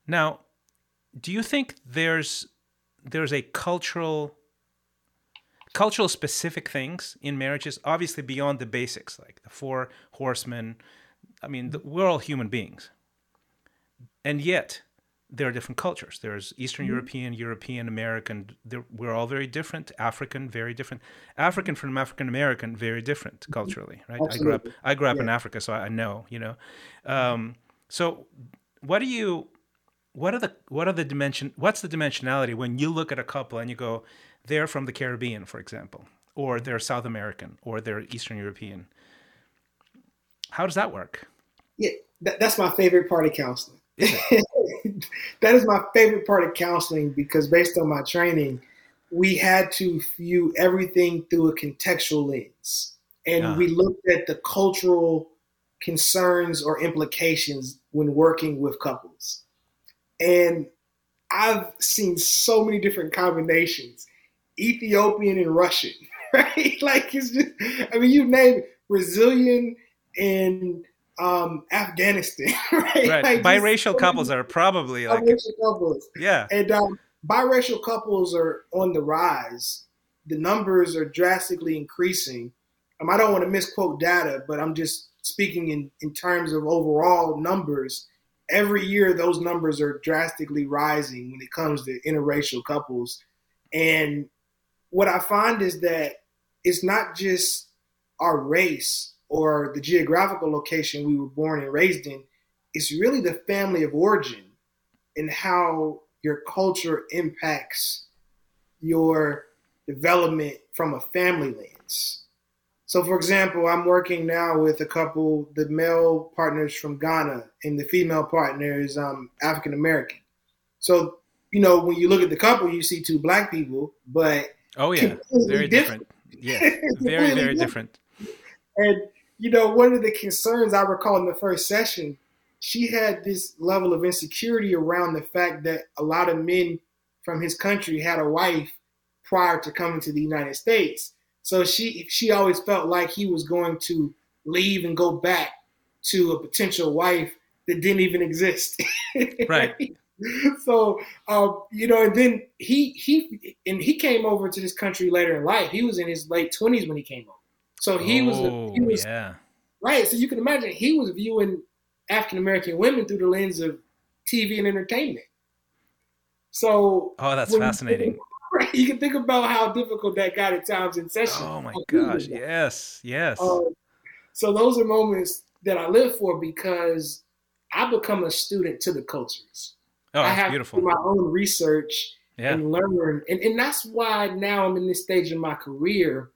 Now, do you think there's there's a cultural Cultural specific things in marriages, obviously beyond the basics, like the four horsemen? I mean, the, we're all human beings. And yet, there are different cultures. There's Eastern mm-hmm. European, European, American. We're all very different. African, very different. African from African American, very different culturally, right? Absolutely. I grew up, I grew up yeah. in Africa, so I know, you know. Um, so what do you, what are the, what are the dimension, what's the dimensionality when you look at a couple and you go, they're from the Caribbean, for example, or they're South American, or they're Eastern European? How does that work? Yeah, that, that's my favorite part of counseling. Yeah. That is my favorite part of counseling because based on my training, we had to view everything through a contextual lens. And uh-huh. we looked at the cultural concerns or implications when working with couples. And I've seen so many different combinations. Ethiopian and Russian, right? Like it's just, I mean, you name it, Brazilian and um, Afghanistan, right? Right. Like biracial couples are probably like biracial couples. Yeah. And um, biracial couples are on the rise. The numbers are drastically increasing. Um, I don't want to misquote data, but I'm just speaking in, in terms of overall numbers. Every year, those numbers are drastically rising when it comes to interracial couples. And what I find is that it's not just our race or the geographical location we were born and raised in. It's really the family of origin and how your culture impacts your development from a family lens. So, for example, I'm working now with a couple, the male partner's from Ghana and the female partner is um, African-American. So, you know, when you look at the couple, you see two black people, but oh yeah, very different. different. Yeah, very very different. And you know, one of the concerns I recall in the first session, she had this level of insecurity around the fact that a lot of men from his country had a wife prior to coming to the United States. So she she always felt like he was going to leave and go back to a potential wife that didn't even exist. Right. So, uh, you know, and then he he and he came over to this country later in life. He was in his late twenties when he came over. So he oh, was, a, he was yeah. right. So you can imagine he was viewing African-American women through the lens of T V and entertainment. So oh, that's fascinating. You, right, you can think about how difficult that got at times in sessions. Oh my gosh, yes, yes. Um, so those are moments that I live for because I become a student to the cultures. Oh, I have beautiful. to do my own research yeah. and learn. And, and that's why now I'm in this stage of my career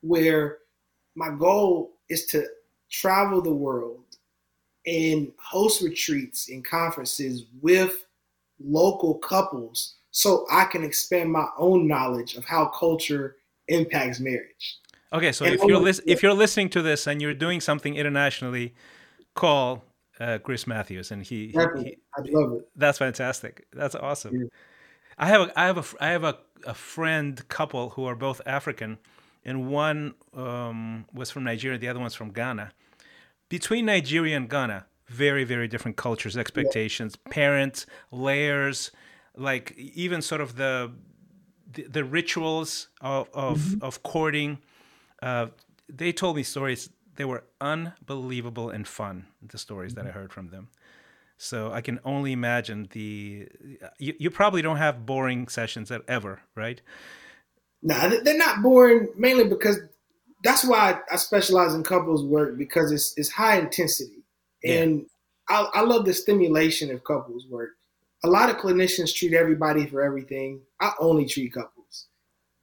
where my goal is to travel the world and host retreats and conferences with local couples so I can expand my own knowledge of how culture impacts marriage. Okay, so and if, you're li- if you're listening to this and you're doing something internationally, call Uh, Chris Matthews, and he, he, he I love it. That's fantastic. That's awesome. Yeah. I have a, I have a I have a, a friend couple who are both African, and one um, was from Nigeria, the other one's from Ghana. Between Nigeria and Ghana, very, very different cultures, expectations, yeah. parents, layers, like even sort of the the, the rituals of of, mm-hmm. of courting. Uh, they told me stories. They were unbelievable and fun, the stories mm-hmm. that I heard from them. So I can only imagine the, you, you probably don't have boring sessions ever, right? No, they're not boring, mainly because that's why I specialize in couples work, because it's it's high intensity. Yeah. And I, I love the stimulation of couples work. A lot of clinicians treat everybody for everything. I only treat couples.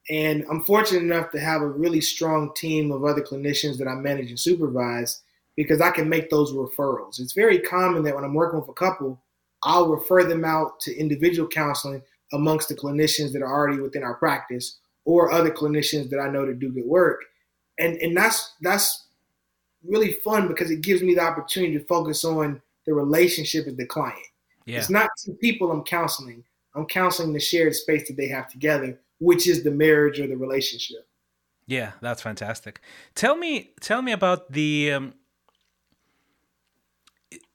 And I'm fortunate enough to have a really strong team of other clinicians that I manage and supervise, because I can make those referrals. It's very common that when I'm working with a couple, I'll refer them out to individual counseling amongst the clinicians that are already within our practice or other clinicians that I know to do good work. And and that's that's really fun, because it gives me the opportunity to focus on the relationship with the client. Yeah. It's not two people I'm counseling. I'm counseling the shared space that they have together, which is the marriage or the relationship. Yeah, that's fantastic. Tell me, tell me about the... Um...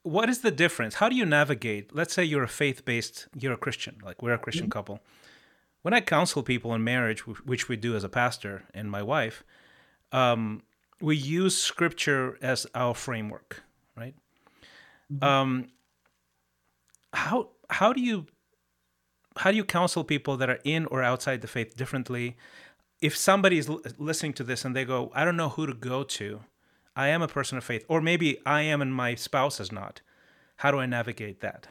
What is the difference? How do you navigate? Let's say you're a faith-based, you're a Christian, like we're a Christian mm-hmm. couple. When I counsel people in marriage, which we do as a pastor and my wife, um, we use scripture as our framework, right? Mm-hmm. Um, how how do you how do you counsel people that are in or outside the faith differently? If somebody is l- listening to this and they go, I don't know who to go to, I am a person of faith, or maybe I am and my spouse is not. How do I navigate that?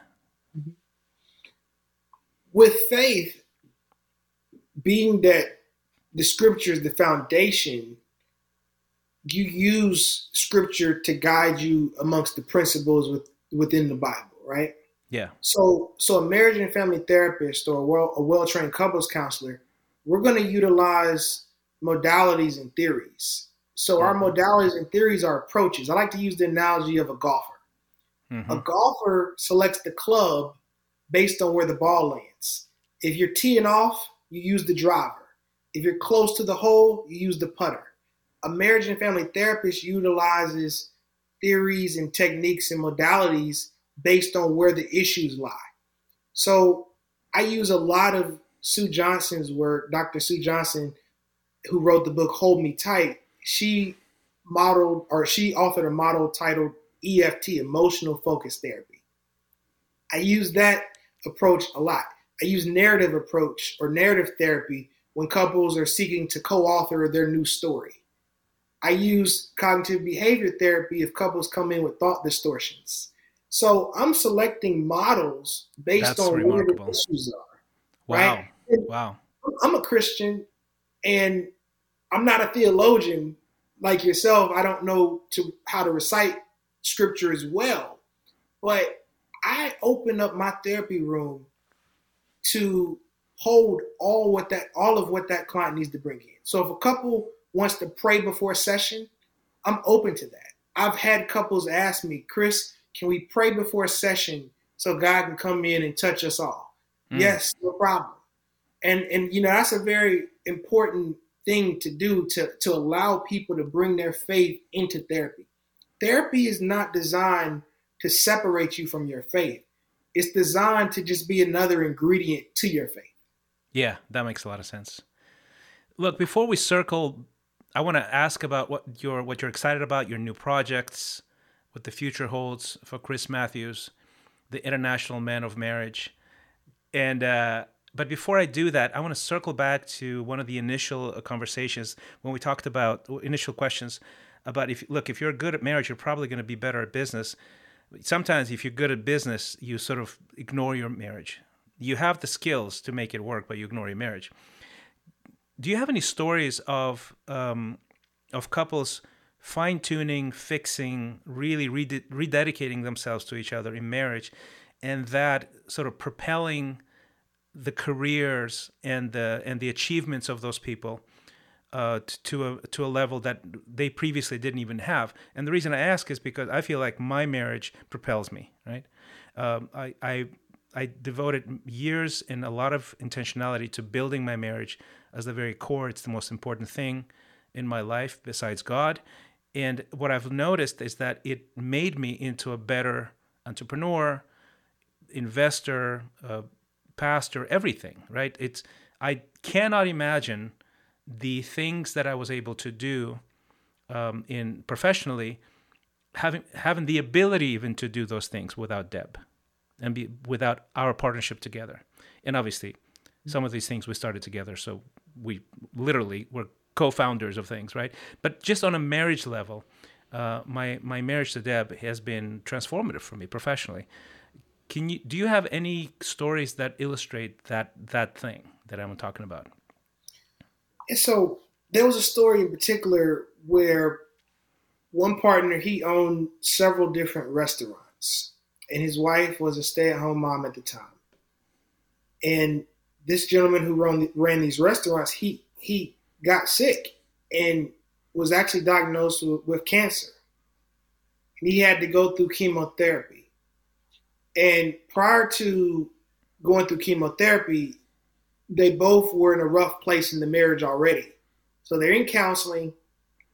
With faith, being that the scripture is the foundation, you use scripture to guide you amongst the principles with, within the Bible, right? Yeah. So, so a marriage and family therapist or a, well, a well-trained couples counselor, we're going to utilize modalities and theories. So our modalities and theories are approaches. I like to use the analogy of a golfer. Mm-hmm. A golfer selects the club based on where the ball lands. If you're teeing off, you use the driver. If you're close to the hole, you use the putter. A marriage and family therapist utilizes theories and techniques and modalities based on where the issues lie. So I use a lot of Sue Johnson's work, Doctor Sue Johnson, who wrote the book Hold Me Tight. She modeled, or she authored a model titled E F T, Emotional Focus Therapy. I use that approach a lot. I use narrative approach or narrative therapy when couples are seeking to co-author their new story. I use cognitive behavior therapy if couples come in with thought distortions. So I'm selecting models based That's on remarkable. Where the issues are. Wow. Right? Wow. I'm a Christian, and I'm not a theologian like yourself. I don't know to, how to recite scripture as well. But I open up my therapy room to hold all what that all of what that client needs to bring in. So if a couple wants to pray before a session, I'm open to that. I've had couples ask me, Chris, can we pray before a session so God can come in and touch us all? Mm. Yes, no problem. And and you know, that's a very important thing to do to, to allow people to bring their faith into therapy. Therapy is not designed to separate you from your faith. It's designed to just be another ingredient to your faith. Yeah, that makes a lot of sense. Look, before we circle, I want to ask about what you're, what you're excited about, your new projects, what the future holds for Chris Matthews, the International Man of Marriage. And, uh, But before I do that, I want to circle back to one of the initial conversations when we talked about initial questions about if, look, if you're good at marriage, you're probably going to be better at business. Sometimes if you're good at business, you sort of ignore your marriage. You have the skills to make it work, but you ignore your marriage. Do you have any stories of um, of couples fine-tuning, fixing, really red- rededicating themselves to each other in marriage, and that sort of propelling the careers and the and the achievements of those people uh, to a to a level that they previously didn't even have? And the reason I ask is because I feel like my marriage propels me. Right, um, I I I devoted years and a lot of intentionality to building my marriage as the very core. It's the most important thing in my life besides God, And what I've noticed is that it made me into a better entrepreneur, investor, uh, pastor, everything, right? It's I cannot imagine the things that I was able to do um, in professionally, having having the ability even to do those things without Deb and be, without our partnership together. And obviously, some of these things we started together, so we literally were co-founders of things, right? But just on a marriage level, uh, my my marriage to Deb has been transformative for me professionally. Can you do you have any stories that illustrate that that thing that I'm talking about? And so there was a story in particular where one partner, he owned several different restaurants, and his wife was a stay-at-home mom at the time. And this gentleman who run, ran these restaurants, he he got sick and was actually diagnosed with, with cancer. And he had to go through chemotherapy. And prior to going through chemotherapy, they both were in a rough place in the marriage already. So they're in counseling,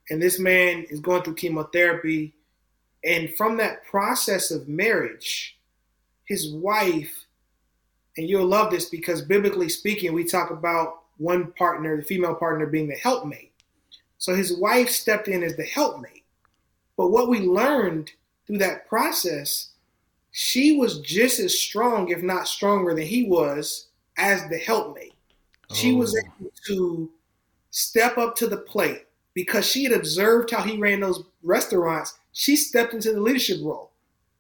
and this man is going through chemotherapy. And from that process of marriage, his wife, and you'll love this because biblically speaking, we talk about one partner, the female partner, being the helpmate. So his wife stepped in as the helpmate. But what we learned through that process, she was just as strong, if not stronger than he was, as the helpmate. Oh. She was able to step up to the plate because she had observed how he ran those restaurants. She stepped into the leadership role.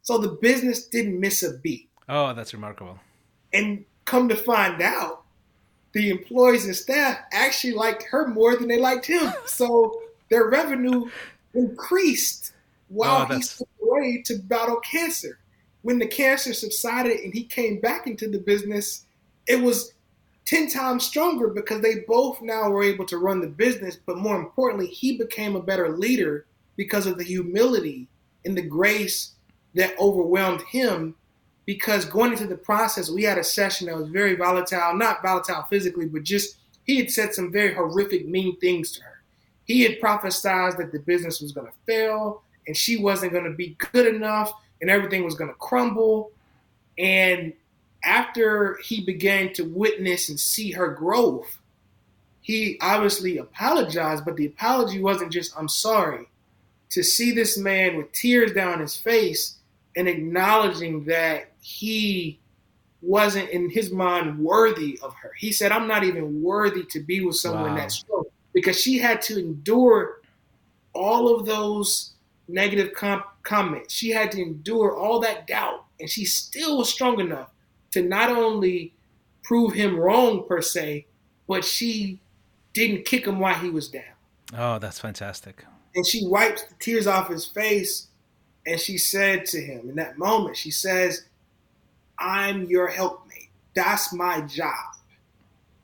So the business didn't miss a beat. Oh, that's remarkable. And come to find out, the employees and staff actually liked her more than they liked him. So their revenue increased while oh, he stayed away to battle cancer. When the cancer subsided and he came back into the business, it was ten times stronger because they both now were able to run the business. But more importantly, he became a better leader because of the humility and the grace that overwhelmed him. Because going into the process, we had a session that was very volatile, not volatile physically, but just he had said some very horrific, mean things to her. He had prophesied that the business was going to fail and she wasn't going to be good enough and everything was going to crumble. And after he began to witness and see her growth, he obviously apologized, but the apology wasn't just, "I'm sorry." To see this man with tears down his face and acknowledging that he wasn't, in his mind, worthy of her. He said, "I'm not even worthy to be with someone wow. that's strong," because she had to endure all of those negative com- comments. She had to endure all that doubt, and she still was strong enough to not only prove him wrong, per se, but she didn't kick him while he was down. Oh, that's fantastic. And she wipes the tears off his face, and she said to him in that moment, she says, "I'm your helpmate. That's my job."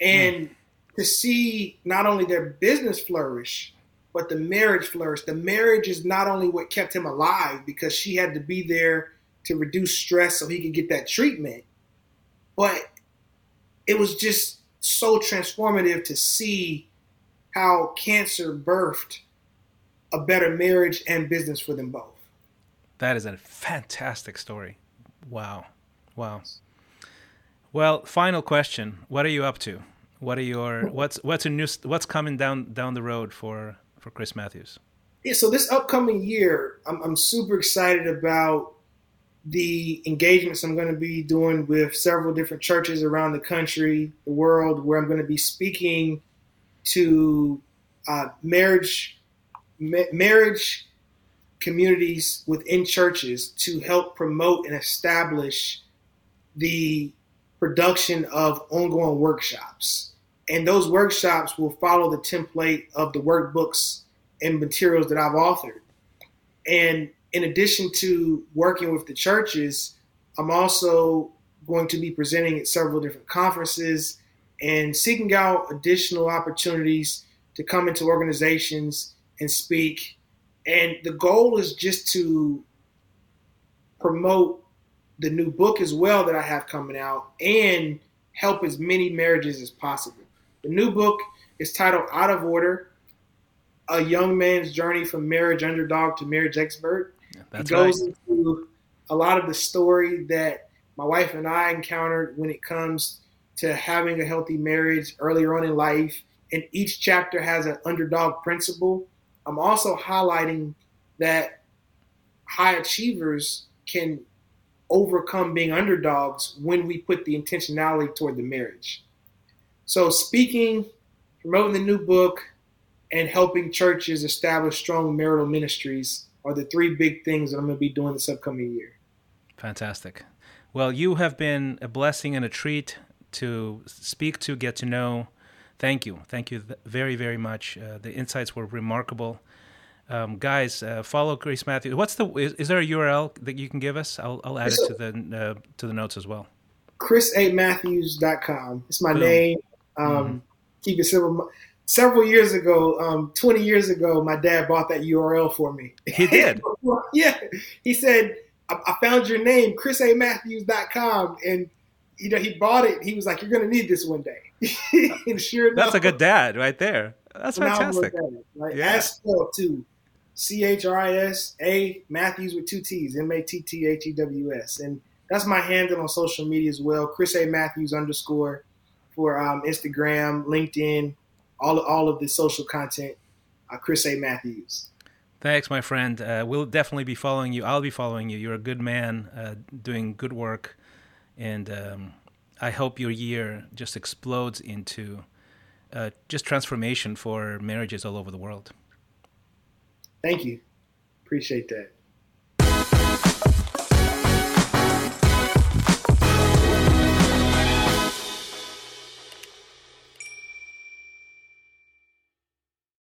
And mm. to see not only their business flourish, but the marriage flourish. The marriage is not only what kept him alive because she had to be there to reduce stress so he could get that treatment, but it was just so transformative to see how cancer birthed a better marriage and business for them both. That is a fantastic story. Wow. Wow. Well, final question. What are you up to? What are your what's what's a new what's coming down down the road for, for Chris Matthews? Yeah, so this upcoming year, I'm I'm super excited about the engagements I'm going to be doing with several different churches around the country, the world, where I'm going to be speaking to uh, marriage ma- marriage communities within churches to help promote and establish the production of ongoing workshops. And those workshops will follow the template of the workbooks and materials that I've authored. And in addition to working with the churches, I'm also going to be presenting at several different conferences and seeking out additional opportunities to come into organizations and speak. And the goal is just to promote the new book as well that I have coming out and help as many marriages as possible. The new book is titled Out of Order. a young man's journey from marriage underdog to marriage expert. Yeah, that's it goes right. into a lot of the story that my wife and I encountered when it comes to having a healthy marriage earlier on in life. And each chapter has an underdog principle. I'm also highlighting that high achievers can overcome being underdogs when we put the intentionality toward the marriage. So speaking, promoting the new book, and helping churches establish strong marital ministries are the three big things that I'm going to be doing this upcoming year. Fantastic. Well, you have been a blessing and a treat to speak to, get to know. Thank you. Thank you very, very much. Uh, the insights were remarkable. Um, guys, uh, follow Chris Matthews. What's the is, is there a U R L that you can give us? I'll, I'll add so, it to the uh, to the notes as well. Chris A Matthews dot com. It's my Boom. name. Um, mm-hmm. Keep it simple. Several years ago, um, twenty years ago, my dad bought that U R L for me. He did? Yeah. He said, I, I found your name, Chris A Matthews dot com. And, you know, he bought it. He was like, you're going to need this one day. And sure enough. That's a good dad right there. That's fantastic. Dad, right? Yeah. As spelled too. C H R I S A Matthews with two T's, M A T T H E W S. And that's my handle on social media as well, Chris A. Matthews underscore for um, Instagram, LinkedIn. All, all of the social content, uh, Chris A. Matthews. Thanks, my friend. Uh, we'll definitely be following you. I'll be following you. You're a good man, uh, doing good work. And um, I hope your year just explodes into uh, just transformation for marriages all over the world. Thank you. Appreciate that.